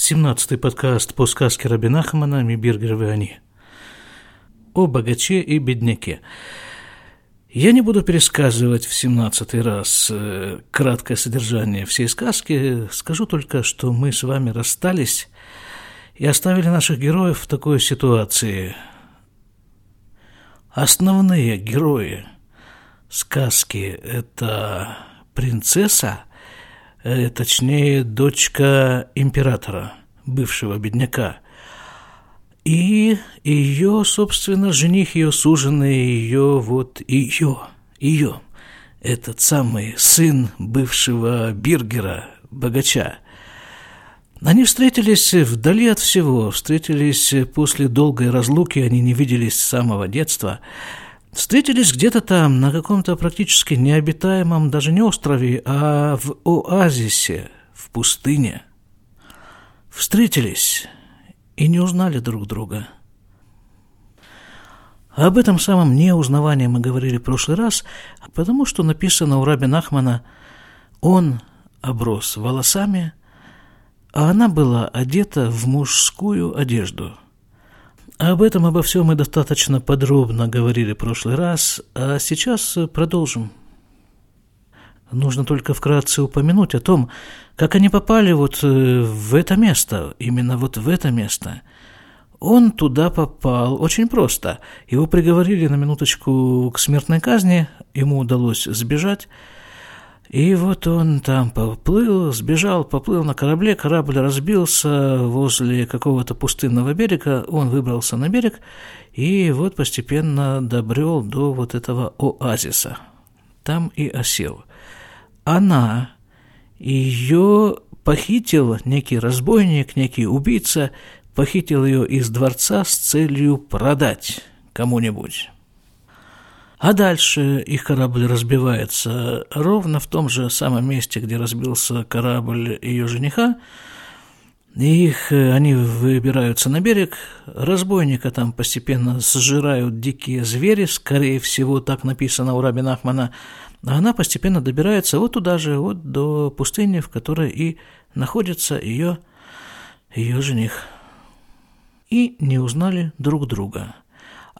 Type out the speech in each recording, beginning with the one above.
17-й подкаст по сказке Рабби Нахмана «Бюргер и бедняк» о богаче и бедняке. Я не буду пересказывать в 17-й раз краткое содержание всей сказки, скажу только, что мы с вами расстались и оставили наших героев в такой ситуации. Основные герои сказки – это принцесса, точнее, дочка императора, бывшего бедняка, и ее, собственно, жених, ее суженый, ее, этот самый сын бывшего Бюргера, богача. Они встретились вдали от всего, встретились после долгой разлуки, они не виделись с самого детства. Встретились где-то там, на каком-то практически необитаемом даже не острове, а в оазисе, в пустыне. Встретились и не узнали друг друга. Об этом самом неузнавании мы говорили в прошлый раз, потому что написано у Рабби Нахмана: он оброс волосами, а она была одета в мужскую одежду. Об этом, обо всем мы достаточно подробно говорили в прошлый раз, а сейчас продолжим. Нужно только вкратце упомянуть о том, как они попали вот в это место, именно вот в это место. Он туда попал очень просто. Его приговорили на минуточку к смертной казни, ему удалось сбежать. И вот он там поплыл, сбежал, поплыл на корабле, корабль разбился возле какого-то пустынного берега, он выбрался на берег и вот постепенно добрел до вот этого оазиса. Там и осел. Она, ее похитил некий разбойник, некий убийца, похитил ее из дворца с целью продать кому-нибудь. А дальше их корабль разбивается ровно в том же самом месте, где разбился корабль ее жениха. Они выбираются на берег, разбойника там постепенно сжирают дикие звери, скорее всего, так написано у Рабби Нахмана. А она постепенно добирается вот туда же, вот до пустыни, в которой и находится ее жених. И не узнали друг друга.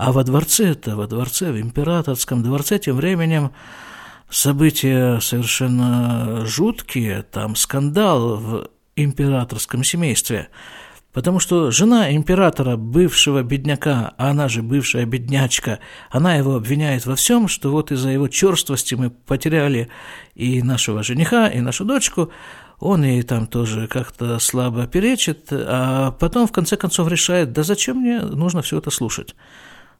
А во дворце, в императорском дворце, тем временем события совершенно жуткие, там скандал в императорском семействе, потому что жена императора, бывшего бедняка, а она же бывшая беднячка, она его обвиняет во всем, что вот из-за его черствости мы потеряли и нашего жениха, и нашу дочку. Он ей там тоже как-то слабо перечит, а потом в конце концов решает: да зачем мне нужно все это слушать?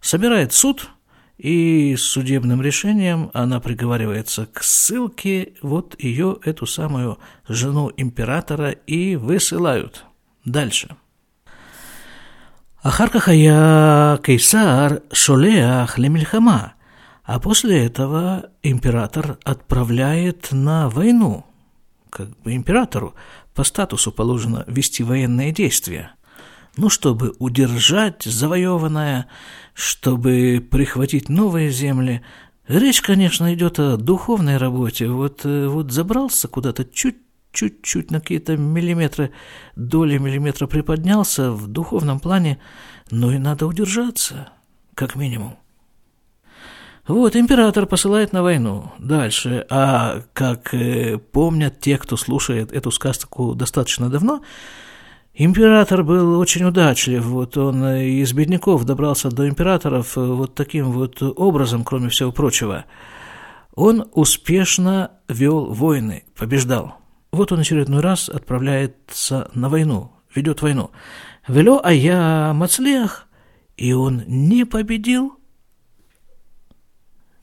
Собирает суд, и судебным решением она приговаривается к ссылке, вот ее, эту самую жену императора, и высылают дальше. «Ахар кахая кейсар шолеах лемельхама». А после этого император отправляет на войну, как бы императору по статусу положено вести военные действия. Ну, чтобы удержать завоеванное, чтобы прихватить новые земли. Речь, конечно, идет о духовной работе. Вот забрался куда-то, чуть-чуть на какие-то миллиметры, доли миллиметра приподнялся в духовном плане, но и надо удержаться, как минимум. Вот, император посылает на войну. Дальше, а как помнят те, кто слушает эту сказку достаточно давно, император был очень удачлив, вот он из бедняков добрался до императоров вот таким вот образом, кроме всего прочего. Он успешно вел войны, побеждал. Вот он очередной раз отправляется на войну, ведет войну. «Вело а я мацлех», и он не победил.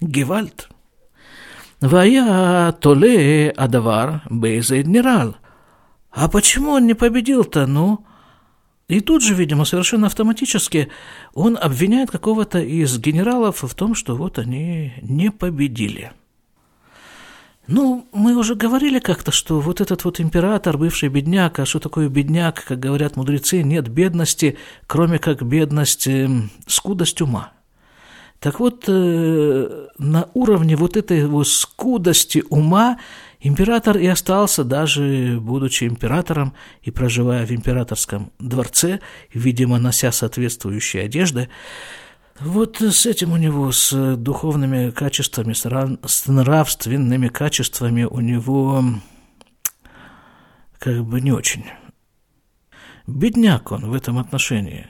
Гевальт. «Ва я толе адавар бейзе адмирал». А почему он не победил-то? Ну, и тут же, видимо, совершенно автоматически он обвиняет какого-то из генералов в том, что вот они не победили. Ну, мы уже говорили как-то, что вот этот вот император, бывший бедняк, а что такое бедняк, как говорят мудрецы, нет бедности, кроме как бедность, скудость ума. Так вот, на уровне вот этой его скудости ума Император и остался, даже будучи императором и проживая в императорском дворце, видимо, нося соответствующие одежды. Вот с этим у него, с духовными качествами, с нравственными качествами у него как бы не очень. Бедняк он в этом отношении.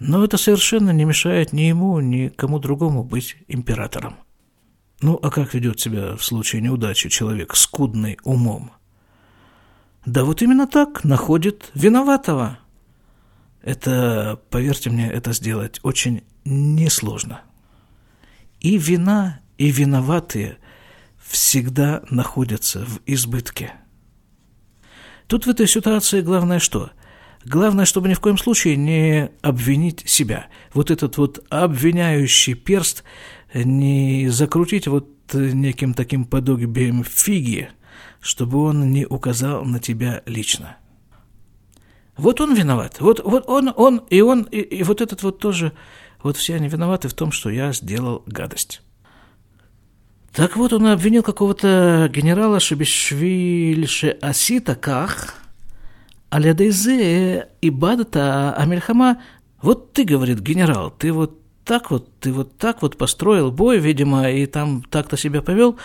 Но это совершенно не мешает ни ему, ни кому другому быть императором. Ну, а как ведет себя в случае неудачи человек, скудный умом? Да вот именно так, находит виноватого. Это, поверьте мне, это сделать очень несложно. И вина, и виноватые всегда находятся в избытке. Тут в этой ситуации главное что? Главное, чтобы ни в коем случае не обвинить себя. Вот этот вот обвиняющий перст не закрутить вот неким таким подобием фиги, чтобы он не указал на тебя лично. Вот он виноват, он и вот этот вот тоже, вот все они виноваты в том, что я сделал гадость. Так вот, он обвинил какого-то генерала Шубешвили, Шеасита, Ках, Алядезе и Бадата Амельхама. Вот ты, говорит, генерал, ты вот так вот построил бой, видимо, и там так-то себя повел,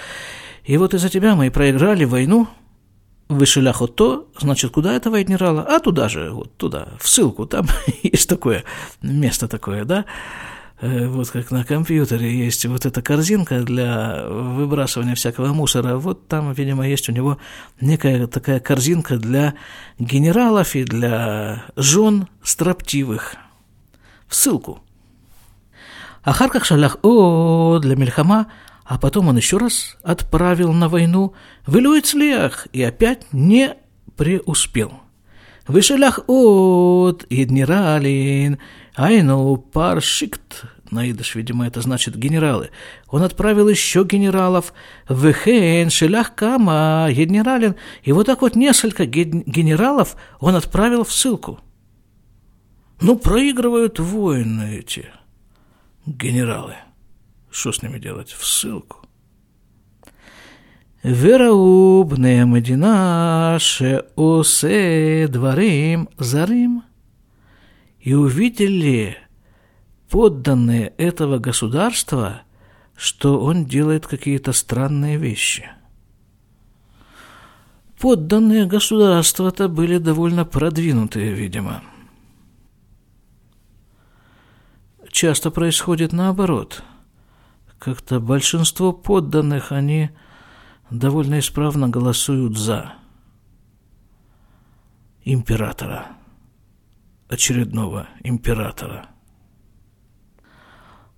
и вот из-за тебя мы и проиграли войну. Вышеляхото, значит, куда этого генерала? А туда же, вот туда, в ссылку, там есть такое, место такое, да? Вот как на компьютере есть вот эта корзинка для выбрасывания всякого мусора, вот там, видимо, есть у него некая такая корзинка для генералов и для жен строптивых. В ссылку. Ахарках шалях о для Мельхама, а потом он еще раз отправил на войну в Илюицлиях и опять не преуспел. Вышелях от едниралин, айну паршикт, наидыш, видимо, это значит генералы. Он отправил еще генералов в Хейн, шелях кама, едниралин, и вот так вот несколько генералов он отправил в ссылку. Ну, проигрывают войны эти генералы. Что с ними делать? В ссылку. «Вераубне медина шеосе дворим зарим». И увидели подданные этого государства, что он делает какие-то странные вещи. Подданные государства-то были довольно продвинутые, видимо. Часто происходит наоборот. Как-то большинство подданных, они довольно исправно голосуют за императора, очередного императора.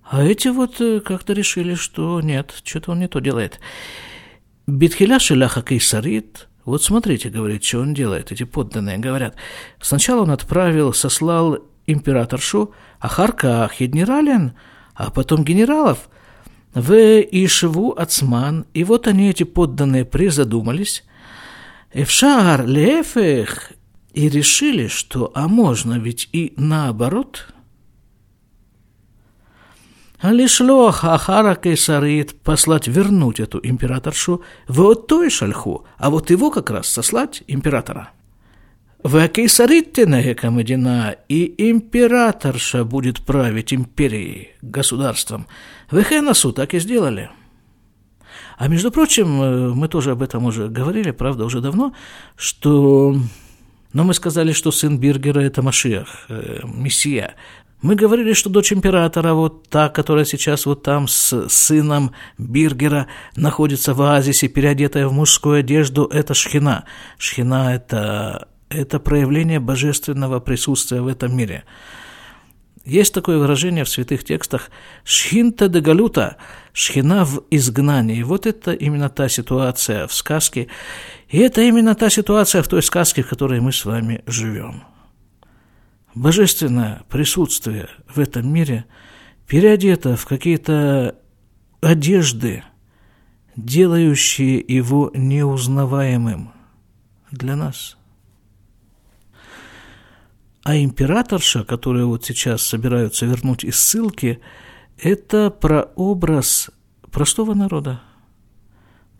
А эти вот как-то решили, что нет, что-то он не то делает. Битхиля шеляха кейсарит. Вот смотрите, говорит, что он делает, эти подданные говорят. Сначала он сослал императоршу, ахарка хеднирален, а потом генералов, «В Ишеву Ацман», и вот они, эти подданные, призадумались, «Эвшар лефех», и решили, что, а можно ведь и наоборот. «Алишлох ахара кейсарит», послать, вернуть эту императоршу, «В отой шальху», а вот его как раз сослать, императора. «В кейсарит тенегэка медина», и императорша будет править империей, государством. «В эхенасу» так и сделали. А между прочим, мы тоже об этом уже говорили, правда, уже давно, что... Но мы сказали, что сын Бюргера – это Машиах, Мессия. Мы говорили, что дочь императора, вот та, которая сейчас вот там с сыном Бюргера находится в оазисе, переодетая в мужскую одежду – это Шхина. Шхина – это проявление божественного присутствия в этом мире. Есть такое выражение в святых текстах «шхинта де галюта», «шхина в изгнании». Вот это именно та ситуация в сказке, и это именно та ситуация в той сказке, в которой мы с вами живем. Божественное присутствие в этом мире переодето в какие-то одежды, делающие его неузнаваемым для нас. А императорша, которую вот сейчас собираются вернуть из ссылки, это прообраз простого народа,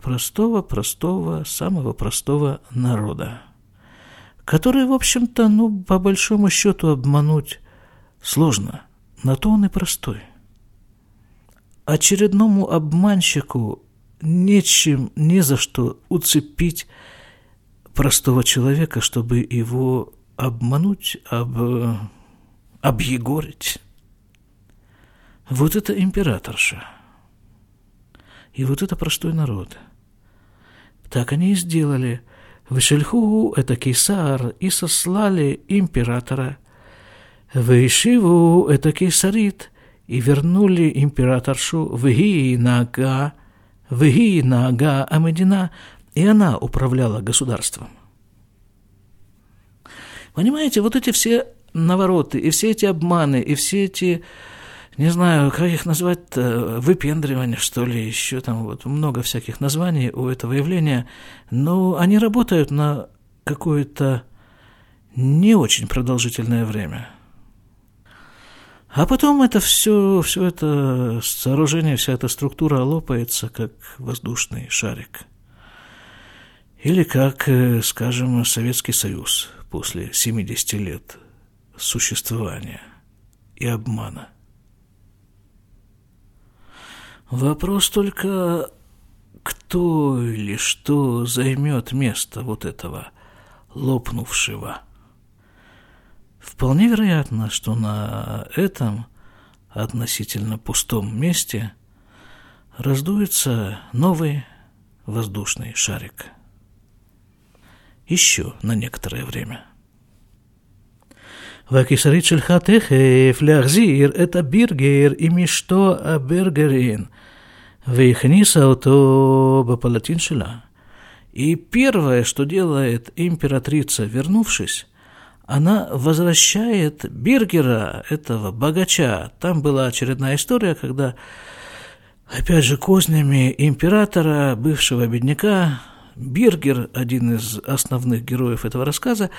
простого, самого простого народа, который, в общем-то, по большому счету обмануть сложно, на то он и простой. Очередному обманщику нечем, не за что уцепить простого человека, чтобы его обмануть, объегорить. Вот это императорша. И вот это простой народ. Так они и сделали. Вышельху – это кейсар, и сослали императора. Вышиву – это кейсарит, и вернули императоршу. Вги нага Амедина, и она управляла государством. Понимаете, вот эти все навороты, и все эти обманы, и все эти, не знаю, как их назвать-то, выпендривания, что ли, еще там вот много всяких названий у этого явления, но они работают на какое-то не очень продолжительное время. А потом это все это сооружение, вся эта структура лопается, как воздушный шарик. Или как, скажем, Советский Союз после 70 лет существования и обмана. Вопрос только, кто или что займет место вот этого лопнувшего. Вполне вероятно, что на этом относительно пустом месте раздуется новый воздушный шарик. Еще на некоторое время. Вакисарит шельхатехев лягзир это биргер и мишто абергерин. Вихниса ото бапалатин шела. И первое, что делает императрица, вернувшись, она возвращает биргера, этого богача. Там была очередная история, когда, опять же, кознями императора, бывшего бедняка, Бюргер, один из основных героев этого рассказа,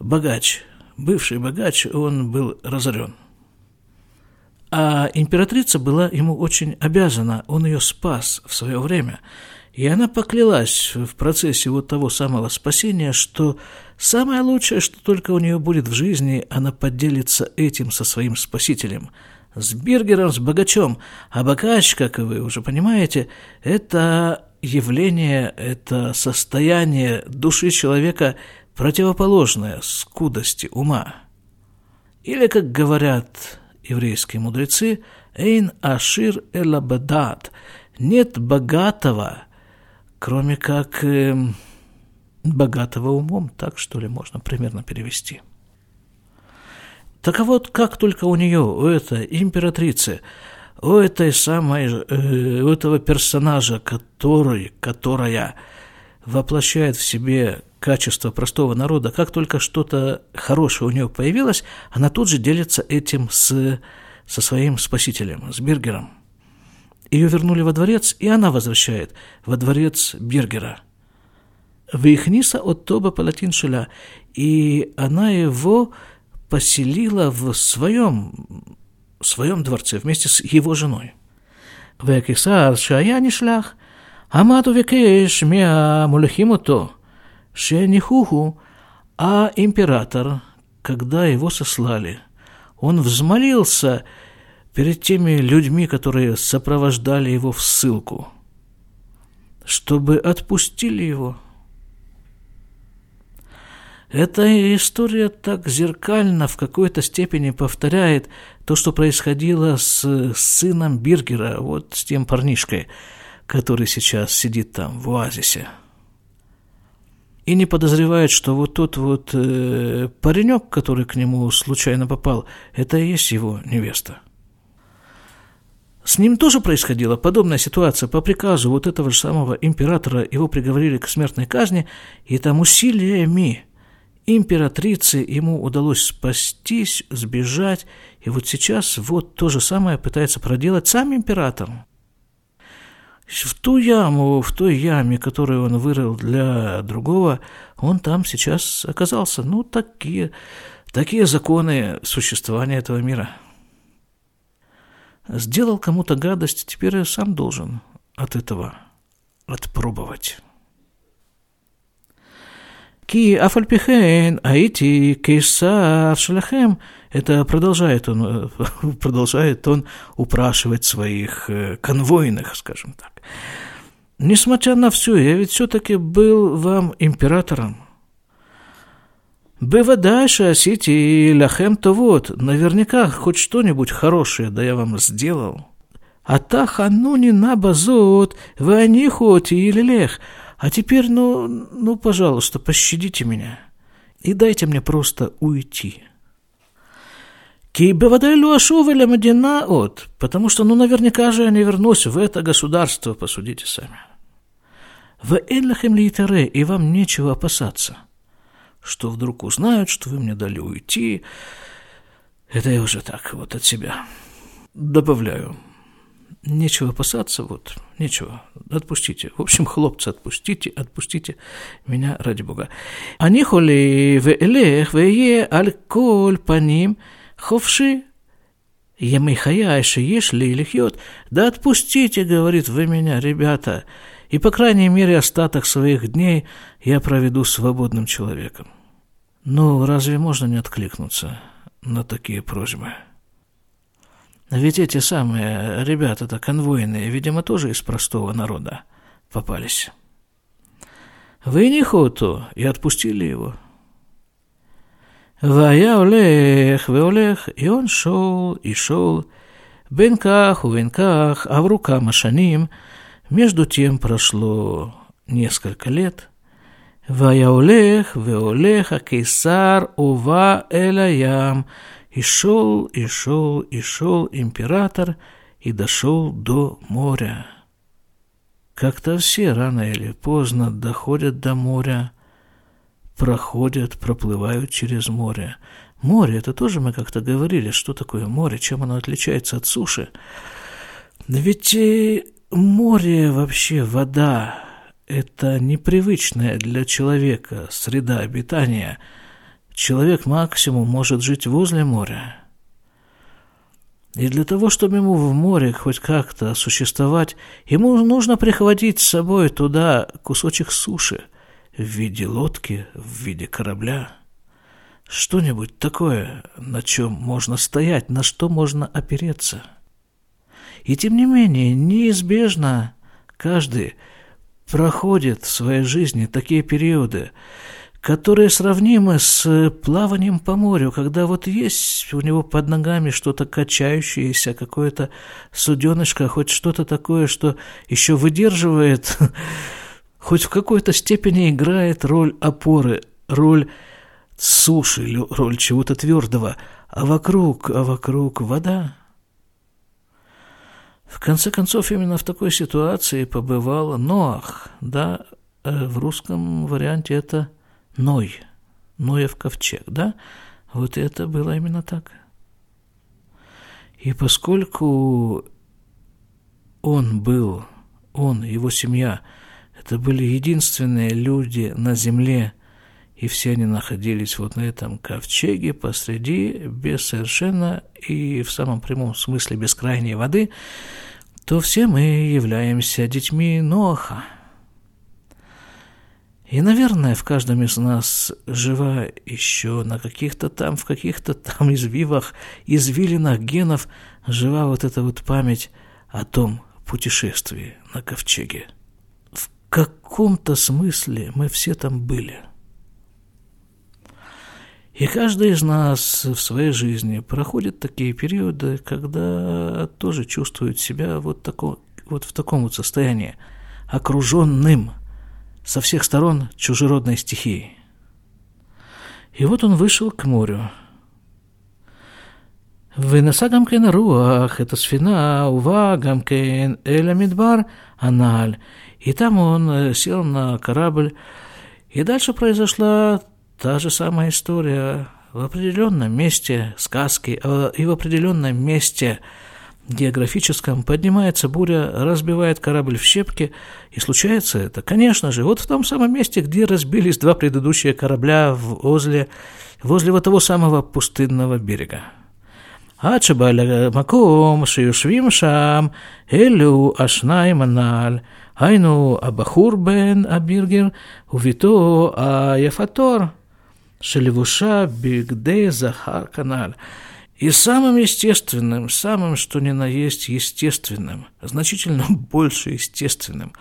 богач, бывший богач, он был разорен. А императрица была ему очень обязана, он ее спас в свое время. И она поклялась в процессе вот того самого спасения, что самое лучшее, что только у нее будет в жизни, она поделится этим со своим спасителем. С Бюргером, с богачом. А богач, как вы уже понимаете, это явление, это состояние души человека, противоположное скудости ума. Или, как говорят еврейские мудрецы, «Эйн ашир эла бадат» – «нет богатого, кроме как богатого умом», так что ли можно примерно перевести. Так вот, как только у нее, у этой императрицы, у этого персонажа, которая воплощает в себе качество простого народа, как только что-то хорошее у нее появилось, она тут же делится этим со своим спасителем, с Бюргером. Ее вернули во дворец, и она возвращает во дворец Бюргера. Вихниса оттоба палатиншеля, и она его поселила в своем дворце вместе с его женой. «Векисар шаяни шлях, амату векеш мя мулехимуто, шенихуху». А император, когда его сослали, он взмолился перед теми людьми, которые сопровождали его в ссылку, чтобы отпустили его. Эта история так зеркально в какой-то степени повторяет то, что происходило с сыном Бюргера, вот с тем парнишкой, который сейчас сидит там в оазисе. И не подозревает, что вот тот вот паренек, который к нему случайно попал, это и есть его невеста. С ним тоже происходила подобная ситуация. По приказу вот этого же самого императора его приговорили к смертной казни, и там усилиями императрице ему удалось спастись, сбежать, и вот сейчас вот то же самое пытается проделать сам император. В той яме, которую он вырыл для другого, он там сейчас оказался. Ну, такие законы существования этого мира. Сделал кому-то гадость, теперь сам должен от этого отпробовать. «Ки афальпихен аити кейсар шляхем» – это продолжает он упрашивать своих конвойных, скажем так. «Несмотря на все, я ведь все-таки был вам императором. Бывадай шеасити ляхем-то вот, наверняка хоть что-нибудь хорошее, да я вам сделал. А та хануни набазот, вы они хоть и лелех». А теперь, ну, пожалуйста, пощадите меня и дайте мне просто уйти. Потому что, наверняка же я не вернусь в это государство, посудите сами. И вам нечего опасаться, что вдруг узнают, что вы мне дали уйти. Это я уже так, вот от себя добавляю. Нечего опасаться, вот, нечего, отпустите. В общем, хлопцы, отпустите меня, ради Бога. «Они холи вэлэх вэе альколь паним ховши ямэйхая шееш ли лихьёт». «Да отпустите, — говорит, — вы меня, ребята, и, по крайней мере, остаток своих дней я проведу свободным человеком». Ну, разве можно не откликнуться на такие просьбы? Ведь эти самые ребята-то конвойные, видимо, тоже из простого народа попались. «Вы не хоту» и отпустили его. «Вая олех, вы олех», и он шел, и шел. «Бен ках, у бен ках, а в рука машаним». Между тем прошло несколько лет. «Вая олех, вы олех, а кейсар ува элаям». И шел, и шел, и шел император, и дошел до моря. Как-то все рано или поздно доходят до моря, проходят, проплывают через море. Море, это тоже мы как-то говорили, что такое море, чем оно отличается от суши. Ведь море вообще, вода, это непривычная для человека среда обитания. Человек максимум может жить возле моря. И для того, чтобы ему в море хоть как-то существовать, ему нужно прихватить с собой туда кусочек суши в виде лодки, в виде корабля. Что-нибудь такое, на чем можно стоять, на что можно опереться. И тем не менее, неизбежно каждый проходит в своей жизни такие периоды, которые сравнимы с плаванием по морю, когда вот есть у него под ногами что-то качающееся, какое-то суденышко, хоть что-то такое, что еще выдерживает, хоть в какой-то степени играет роль опоры, роль суши или роль чего-то твердого, а вокруг вода. В конце концов, именно в такой ситуации побывал Ноах, да, в русском варианте это Ной, Ноев ковчег, да? Вот это было именно так. И поскольку он, его семья, это были единственные люди на земле, и все они находились вот на этом ковчеге посреди, без совершенно и в самом прямом смысле бескрайней воды, то все мы являемся детьми Ноаха. И, наверное, в каждом из нас жива еще на каких-то там извилинах генов, жива вот эта вот память о том путешествии на ковчеге. В каком-то смысле мы все там были. И каждый из нас в своей жизни проходит такие периоды, когда тоже чувствует себя вот в таком состоянии, окруженным со всех сторон чужеродной стихии. И вот он вышел к морю. «Выносагам кен руах, это сфина, увагам кен эля мидбар аналь». И там он сел на корабль, и дальше произошла та же самая история. В определенном месте сказки, и в определенном месте географическом поднимается буря, разбивает корабль в щепки, и случается это, конечно же, вот в том самом месте, где разбились два предыдущие корабля возле вот того самого пустынного берега. «Ачебаля маком шиюшвим шам элю ашнай маналь». היינו הבחור בן הבירגר וביתו היפתור שלבושה בגדי זכר כנ"ל. И самым естественным, самым, что ни на есть естественным, значительно больше естественным,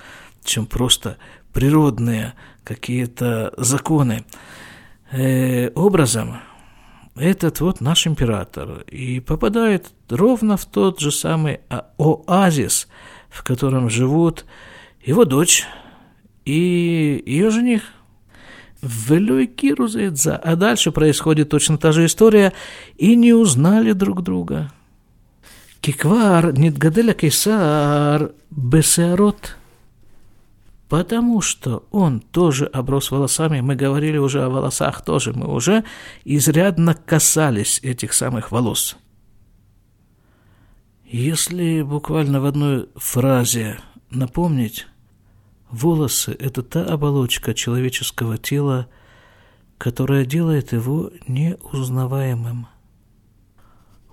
чем просто природные какие-то законы, образом этот вот наш император и попадает ровно в тот же самый оазис, в котором живут его дочь и ее жених. А дальше происходит точно та же история, и не узнали друг друга. Киквар нитгаделя кейсар бесеарот, потому что он тоже оброс волосами, мы говорили уже о волосах тоже, мы уже изрядно касались этих самых волос. Если буквально в одной фразе напомнить, волосы – это та оболочка человеческого тела, которая делает его неузнаваемым.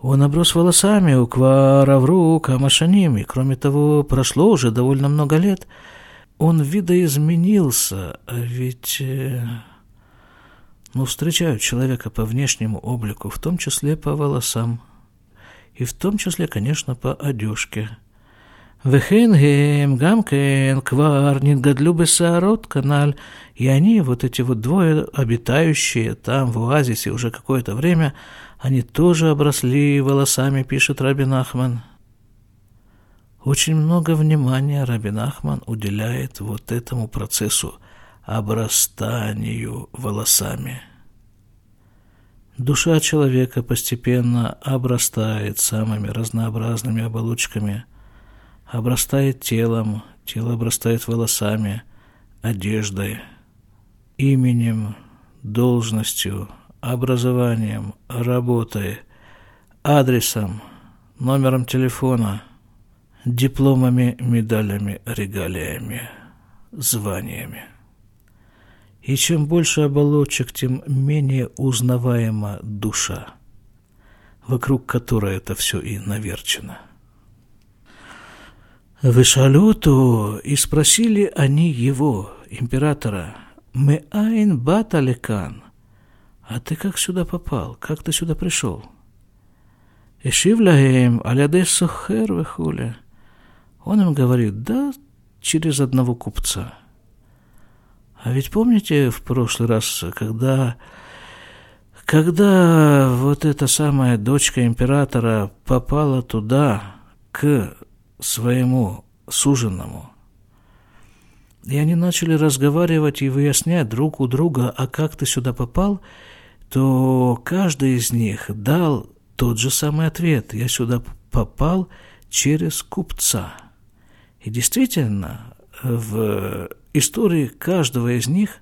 Он оброс волосами у Кваравру Камашаним, и, кроме того, прошло уже довольно много лет. Он видоизменился, ведь встречают человека по внешнему облику, в том числе по волосам, и в том числе, конечно, по одежке. Вехенгем, гамкен, квар, нитгадлю бесаарот канал. И они, вот эти вот двое, обитающие там в оазисе уже какое-то время, они тоже обросли волосами, пишет Рабби Нахман. Очень много внимания Рабби Нахман уделяет вот этому процессу обрастанию волосами. Душа человека постепенно обрастает самыми разнообразными оболочками, обрастает телом, тело обрастает волосами, одеждой, именем, должностью, образованием, работой, адресом, номером телефона, дипломами, медалями, регалиями, званиями. И чем больше оболочек, тем менее узнаваема душа, вокруг которой это все и наверчено. Вышалюту, и спросили они его, императора, «Мэайн баталикан, а ты как сюда попал? Как ты сюда пришел?» «Эшивляем, алядез сухер вихуля». Он им говорит, да, через одного купца. А ведь помните в прошлый раз, когда вот эта самая дочка императора попала туда, к своему суженному. И они начали разговаривать и выяснять друг у друга, а как ты сюда попал, то каждый из них дал тот же самый ответ. Я сюда попал через купца. И действительно, в истории каждого из них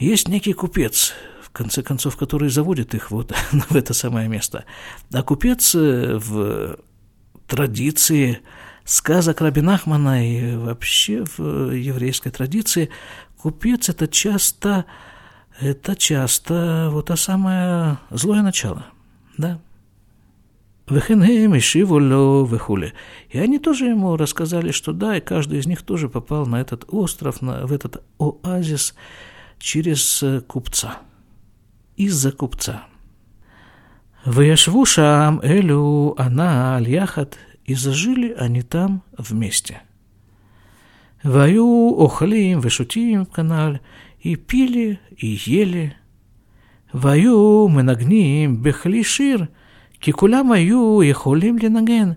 есть некий купец, в конце концов, который заводит их вот в это самое место. А купец в традиции сказок Рабби Нахмана и вообще в еврейской традиции купец – это часто вот то самое злое начало, да. И они тоже ему рассказали, что да, и каждый из них тоже попал на этот остров, в этот оазис через купца, из-за купца. «Ваяшву шам элю ана аль-яхат», и зажили они там вместе. «Ваю охлим вешутим каналь», и пили, и ели. «Ваю менагним бехлишир, кикуля маю ехолим ленаген»,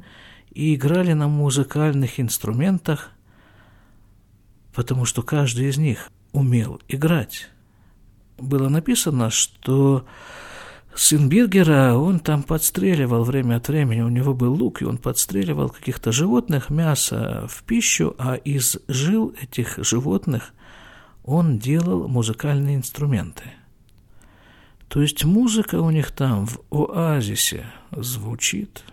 и играли на музыкальных инструментах, потому что каждый из них умел играть. Было написано, что сын Бюргера, он там подстреливал время от времени, у него был лук, и он подстреливал каких-то животных, мясо в пищу, а из жил этих животных он делал музыкальные инструменты. То есть музыка у них там в оазисе звучит.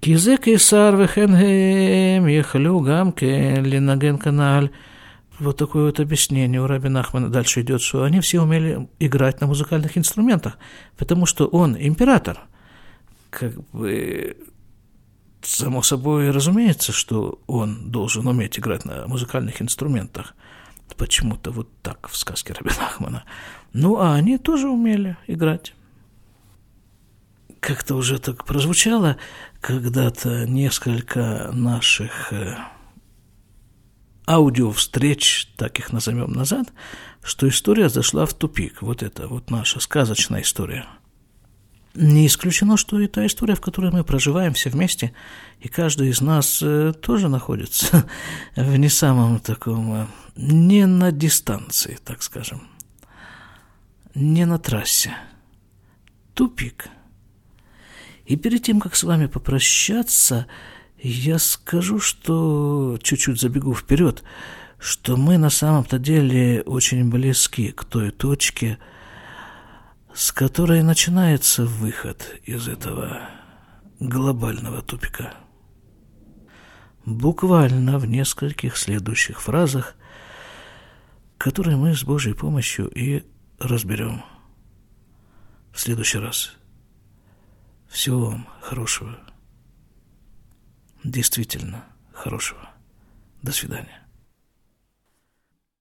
«Кизек и сарвы хэнгем, ехлю гамкен линаген каналь». Вот такое вот объяснение у Рабби Нахмана. Дальше идет, что они все умели играть на музыкальных инструментах, потому что он император. Само собой разумеется, что он должен уметь играть на музыкальных инструментах. Почему-то вот так в сказке Рабби Нахмана. Ну, а они тоже умели играть. Как-то уже так прозвучало когда-то несколько наших аудиовстреч, так их назовем назад, что история зашла в тупик. Вот это вот наша сказочная история. Не исключено, что и та история, в которой мы проживаем все вместе, и каждый из нас тоже находится в не самом таком, не на дистанции, так скажем, не на трассе. Тупик. И перед тем, как с вами попрощаться, я скажу, что чуть-чуть забегу вперед, что мы на самом-то деле очень близки к той точке, с которой начинается выход из этого глобального тупика. Буквально в нескольких следующих фразах, которые мы с Божьей помощью и разберем в следующий раз. Всего вам хорошего. Действительно хорошего. До свидания.